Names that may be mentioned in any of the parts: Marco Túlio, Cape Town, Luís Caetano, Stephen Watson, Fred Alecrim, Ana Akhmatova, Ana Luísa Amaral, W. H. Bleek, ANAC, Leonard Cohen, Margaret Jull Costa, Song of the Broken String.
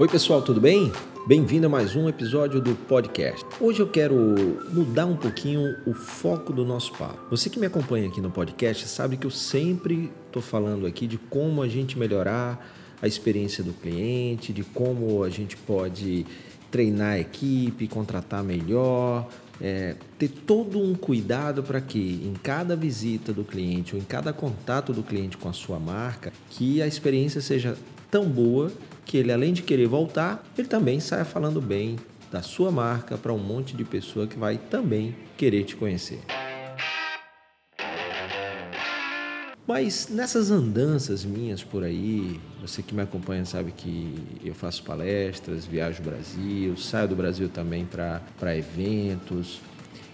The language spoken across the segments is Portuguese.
Oi pessoal, tudo bem? Bem-vindo a mais um episódio do podcast. Hoje eu quero mudar um pouquinho o foco do nosso papo. Você que me acompanha aqui no podcast sabe que eu sempre estou falando aqui de como a gente melhorar a experiência do cliente, de como a gente pode treinar a equipe, contratar melhor, ter todo um cuidado para que em cada visita do cliente ou em cada contato do cliente com a sua marca, que a experiência seja tão boa que ele, além de querer voltar, ele também saia falando bem da sua marca para um monte de pessoa que vai também querer te conhecer. Mas nessas andanças minhas por aí, você que me acompanha sabe que eu faço palestras, viajo o Brasil, saio do Brasil também para eventos.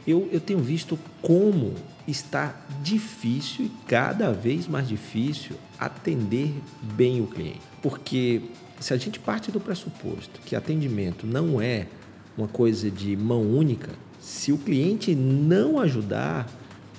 Eu tenho visto como está difícil e cada vez mais difícil atender bem o cliente. Porque se a gente parte do pressuposto que atendimento não é uma coisa de mão única, se o cliente não ajudar,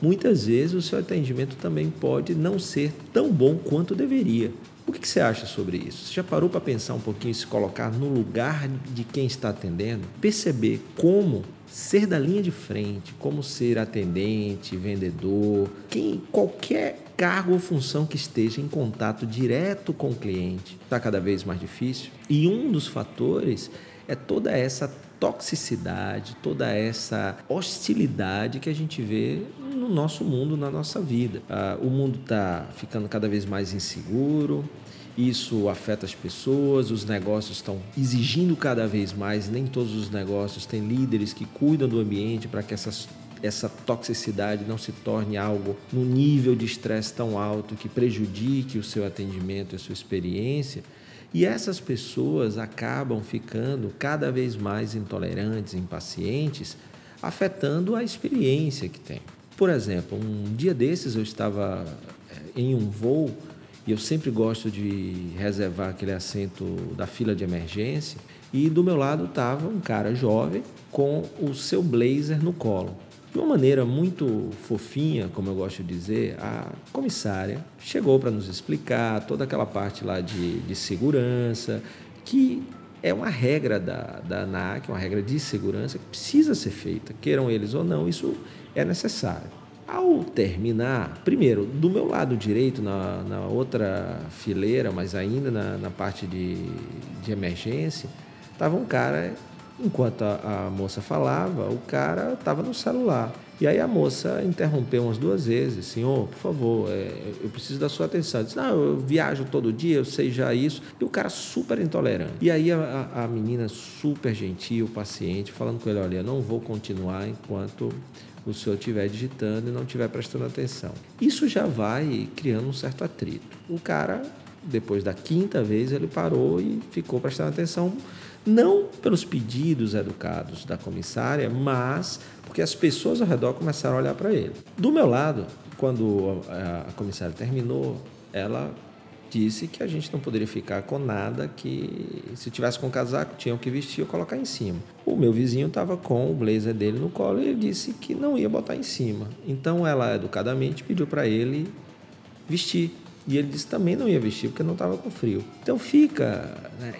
muitas vezes o seu atendimento também pode não ser tão bom quanto deveria. O que você acha sobre isso? Você já parou para pensar um pouquinho e se colocar no lugar de quem está atendendo? Perceber como ser da linha de frente, como ser atendente, vendedor, qualquer cargo ou função que esteja em contato direto com o cliente, está cada vez mais difícil. E um dos fatores é toda essa toxicidade, toda essa hostilidade que a gente vê no nosso mundo, na nossa vida. O mundo está ficando cada vez mais inseguro, isso afeta as pessoas, os negócios estão exigindo cada vez mais, nem todos os negócios têm líderes que cuidam do ambiente para que essa toxicidade não se torne algo num nível de estresse tão alto que prejudique o seu atendimento e a sua experiência. E essas pessoas acabam ficando cada vez mais intolerantes, impacientes, afetando a experiência que tem. Por exemplo, um dia desses eu estava em um voo e eu sempre gosto de reservar aquele assento da fila de emergência e do meu lado estava um cara jovem com o seu blazer no colo. De uma maneira muito fofinha, como eu gosto de dizer, a comissária chegou para nos explicar toda aquela parte lá de segurança, que é uma regra da ANAC, uma regra de segurança que precisa ser feita, queiram eles ou não, isso é necessário. Ao terminar, primeiro, do meu lado direito, na outra fileira, mas ainda na parte de emergência, estava um cara. Enquanto a moça falava, o cara estava no celular. E aí a moça interrompeu umas duas vezes. Senhor, por favor, eu preciso da sua atenção. Eu disse, não, eu viajo todo dia, eu sei já isso. E o cara super intolerante. E aí a menina super gentil, paciente, falando com ele, olha, eu não vou continuar enquanto o senhor estiver digitando e não estiver prestando atenção. Isso já vai criando um certo atrito. O cara, depois da quinta vez, ele parou e ficou prestando atenção, não pelos pedidos educados da comissária, mas porque as pessoas ao redor começaram a olhar para ele. Do meu lado, quando a comissária terminou, ela disse que a gente não poderia ficar com nada, que se tivesse com casaco, tinham que vestir ou colocar em cima. O meu vizinho estava com o blazer dele no colo e ele disse que não ia botar em cima. Então, ela educadamente pediu para ele vestir. E ele disse também não ia vestir porque não estava com frio. Então fica, né,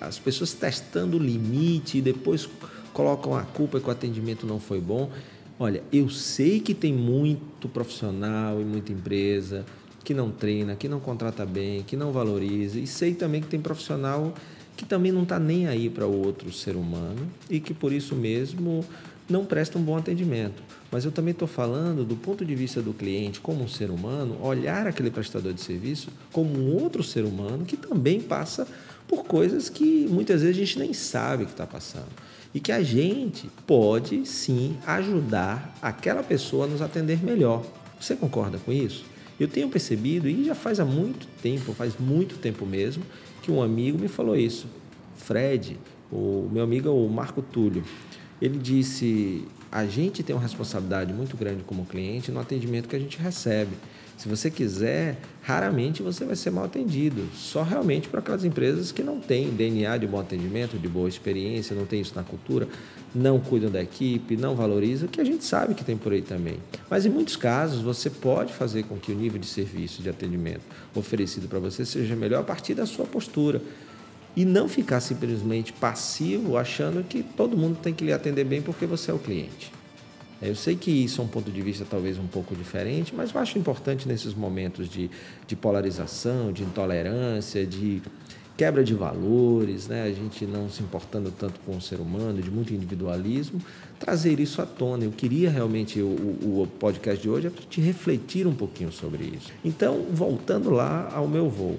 as pessoas testando o limite e depois colocam a culpa que o atendimento não foi bom. Olha, eu sei que tem muito profissional e muita empresa que não treina, que não contrata bem, que não valoriza. E sei também que tem profissional que também não está nem aí para o outro ser humano e que por isso mesmo não presta um bom atendimento. Mas eu também estou falando do ponto de vista do cliente como um ser humano, olhar aquele prestador de serviço como um outro ser humano que também passa por coisas que muitas vezes a gente nem sabe que está passando. E que a gente pode, sim, ajudar aquela pessoa a nos atender melhor. Você concorda com isso? Eu tenho percebido, e já faz muito tempo mesmo, que um amigo me falou isso. Fred, o meu amigo é o Marco Túlio. Ele disse, a gente tem uma responsabilidade muito grande como cliente no atendimento que a gente recebe. Se você quiser, raramente você vai ser mal atendido. Só realmente para aquelas empresas que não têm DNA de bom atendimento, de boa experiência, não tem isso na cultura, não cuidam da equipe, não valorizam, que a gente sabe que tem por aí também. Mas em muitos casos, você pode fazer com que o nível de serviço, de atendimento oferecido para você seja melhor a partir da sua postura. e não ficar simplesmente passivo achando que todo mundo tem que lhe atender bem porque você é o cliente. Eu sei que isso é um ponto de vista talvez um pouco diferente, mas eu acho importante nesses momentos de polarização, de intolerância, de quebra de valores, né? A gente não se importando tanto com o ser humano, de muito individualismo, trazer isso à tona. Eu queria realmente, o podcast de hoje é para te refletir um pouquinho sobre isso. Então, voltando lá ao meu voo,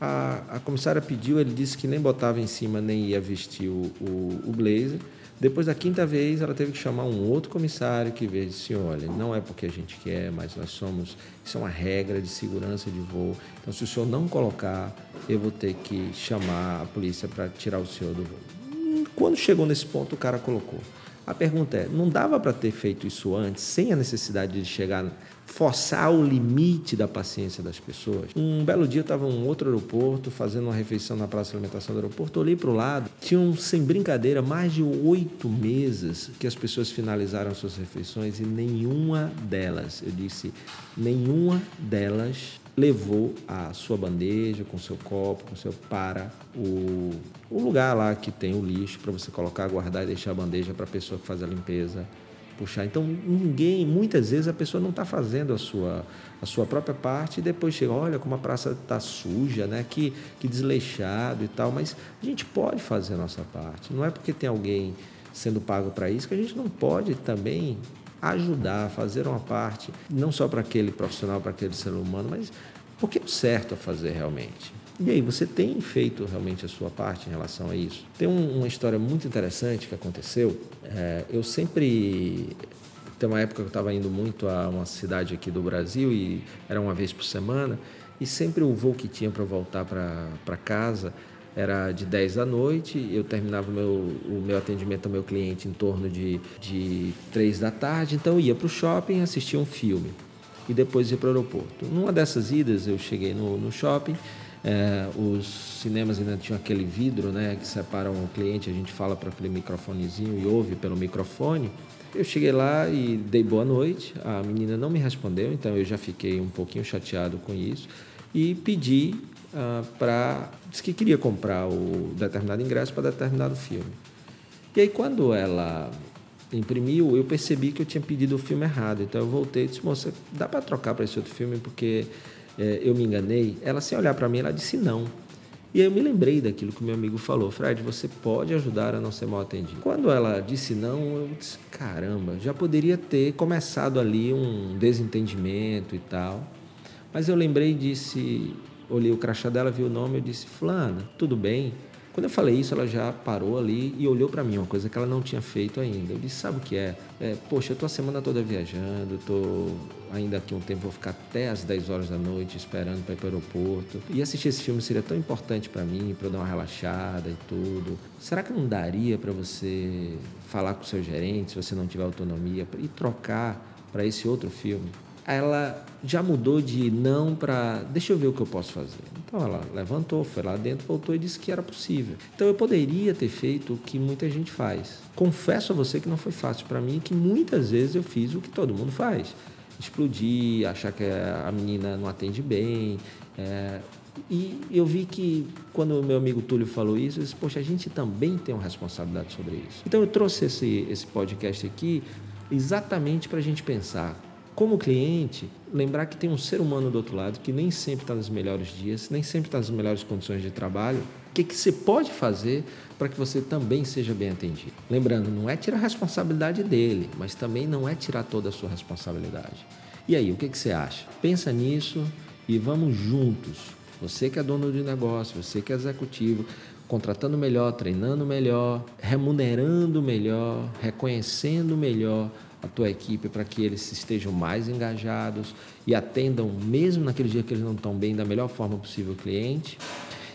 a comissária pediu, ele disse que nem botava em cima, nem ia vestir o blazer. Depois da quinta vez, ela teve que chamar um outro comissário que veio e disse, olha, não é porque a gente quer, mas nós somos... Isso é uma regra de segurança de voo. Então, se o senhor não colocar, eu vou ter que chamar a polícia para tirar o senhor do voo. Quando chegou nesse ponto, o cara colocou. A pergunta é, não dava para ter feito isso antes, sem a necessidade de chegar, forçar o limite da paciência das pessoas? Um belo dia eu estava em um outro aeroporto, fazendo uma refeição na praça de alimentação do aeroporto, olhei para o lado, tinham, sem brincadeira, mais de 8 mesas que as pessoas finalizaram suas refeições e nenhuma delas, eu disse, nenhuma delas levou a sua bandeja, com seu copo, com seu para o lugar lá que tem o lixo para você colocar, guardar e deixar a bandeja para a pessoa que faz a limpeza puxar. Então, ninguém, muitas vezes a pessoa não está fazendo a sua própria parte e depois chega, olha como a praça está suja, né? Que desleixado e tal, mas a gente pode fazer a nossa parte. Não é porque tem alguém sendo pago para isso que a gente não pode também ajudar, fazer uma parte, não só para aquele profissional, para aquele ser humano, mas porque é o certo a fazer realmente. E aí, você tem feito realmente a sua parte em relação a isso? Tem uma história muito interessante que aconteceu. Eu sempre... Tem uma época que eu estava indo muito a uma cidade aqui do Brasil e era uma vez por semana e sempre o voo que tinha para voltar para casa era de 10 da noite, eu terminava o meu atendimento ao meu cliente em torno de 3 da tarde, então eu ia para o shopping, assistia um filme e depois ia para o aeroporto. Numa dessas idas eu cheguei no shopping, os cinemas ainda tinham aquele vidro, né, que separam o cliente, a gente fala para aquele microfonezinho e ouve pelo microfone. Eu cheguei lá e dei boa noite, a menina não me respondeu, então eu já fiquei um pouquinho chateado com isso e pedi... disse que queria comprar o determinado ingresso para determinado filme. E aí, quando ela imprimiu, eu percebi que eu tinha pedido o filme errado. Então, eu voltei e disse, moça, dá para trocar para esse outro filme? Porque eu me enganei. Ela, sem olhar para mim, ela disse não. E aí, eu me lembrei daquilo que o meu amigo falou. Fred, você pode ajudar a não ser mal atendido. Quando ela disse não, eu disse, caramba, já poderia ter começado ali um desentendimento e tal. Mas eu lembrei e disse... Olhei o crachá dela, vi o nome, eu disse, fulana, tudo bem? Quando eu falei isso, ela já parou ali e olhou para mim, uma coisa que ela não tinha feito ainda. Eu disse, sabe o que é? Poxa, eu estou a semana toda viajando, estou ainda aqui um tempo, vou ficar até às 10 horas da noite esperando para ir para o aeroporto. E assistir esse filme seria tão importante para mim, para eu dar uma relaxada e tudo. Será que não daria para você falar com o seu gerente, se você não tiver autonomia, e trocar para esse outro filme? Ela já mudou de não para... Deixa eu ver o que eu posso fazer. Então, ela levantou, foi lá dentro, voltou e disse que era possível. Então, eu poderia ter feito o que muita gente faz. Confesso a você que não foi fácil para mim, que muitas vezes eu fiz o que todo mundo faz. Explodir, achar que a menina não atende bem. E eu vi que, quando o meu amigo Túlio falou isso, eu disse, poxa, a gente também tem uma responsabilidade sobre isso. Então, eu trouxe esse podcast aqui exatamente para a gente pensar. Como cliente, lembrar que tem um ser humano do outro lado que nem sempre está nos melhores dias, nem sempre está nas melhores condições de trabalho. O que você pode fazer para que você também seja bem atendido? Lembrando, não é tirar a responsabilidade dele, mas também não é tirar toda a sua responsabilidade. E aí, o que você acha? Pensa nisso e vamos juntos. Você que é dono de negócio, você que é executivo, contratando melhor, treinando melhor, remunerando melhor, reconhecendo melhor a tua equipe para que eles estejam mais engajados e atendam, mesmo naquele dia que eles não estão bem, da melhor forma possível o cliente.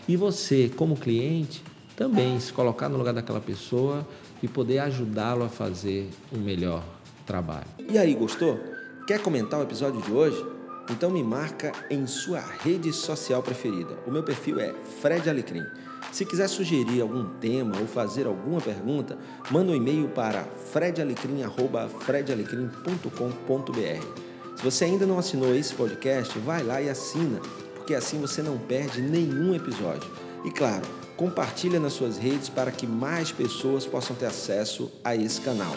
E você, como cliente, também se colocar no lugar daquela pessoa e poder ajudá-lo a fazer um melhor trabalho. E aí, gostou? Quer comentar o episódio de hoje? Então me marca em sua rede social preferida. O meu perfil é Fred Alecrim. Se quiser sugerir algum tema ou fazer alguma pergunta, manda um e-mail para fredalecrim@fredalecrim.com.br. Se você ainda não assinou esse podcast, vai lá e assina, porque assim você não perde nenhum episódio. E claro, Compartilha nas suas redes para que mais pessoas possam ter acesso a esse canal.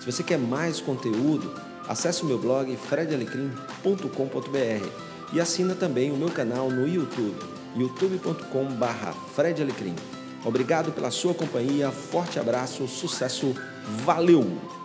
Se você quer mais conteúdo, acesse o meu blog fredalecrim.com.br e assina também o meu canal no YouTube, youtube.com/fredalecrim. Obrigado pela sua companhia, forte abraço, sucesso, valeu!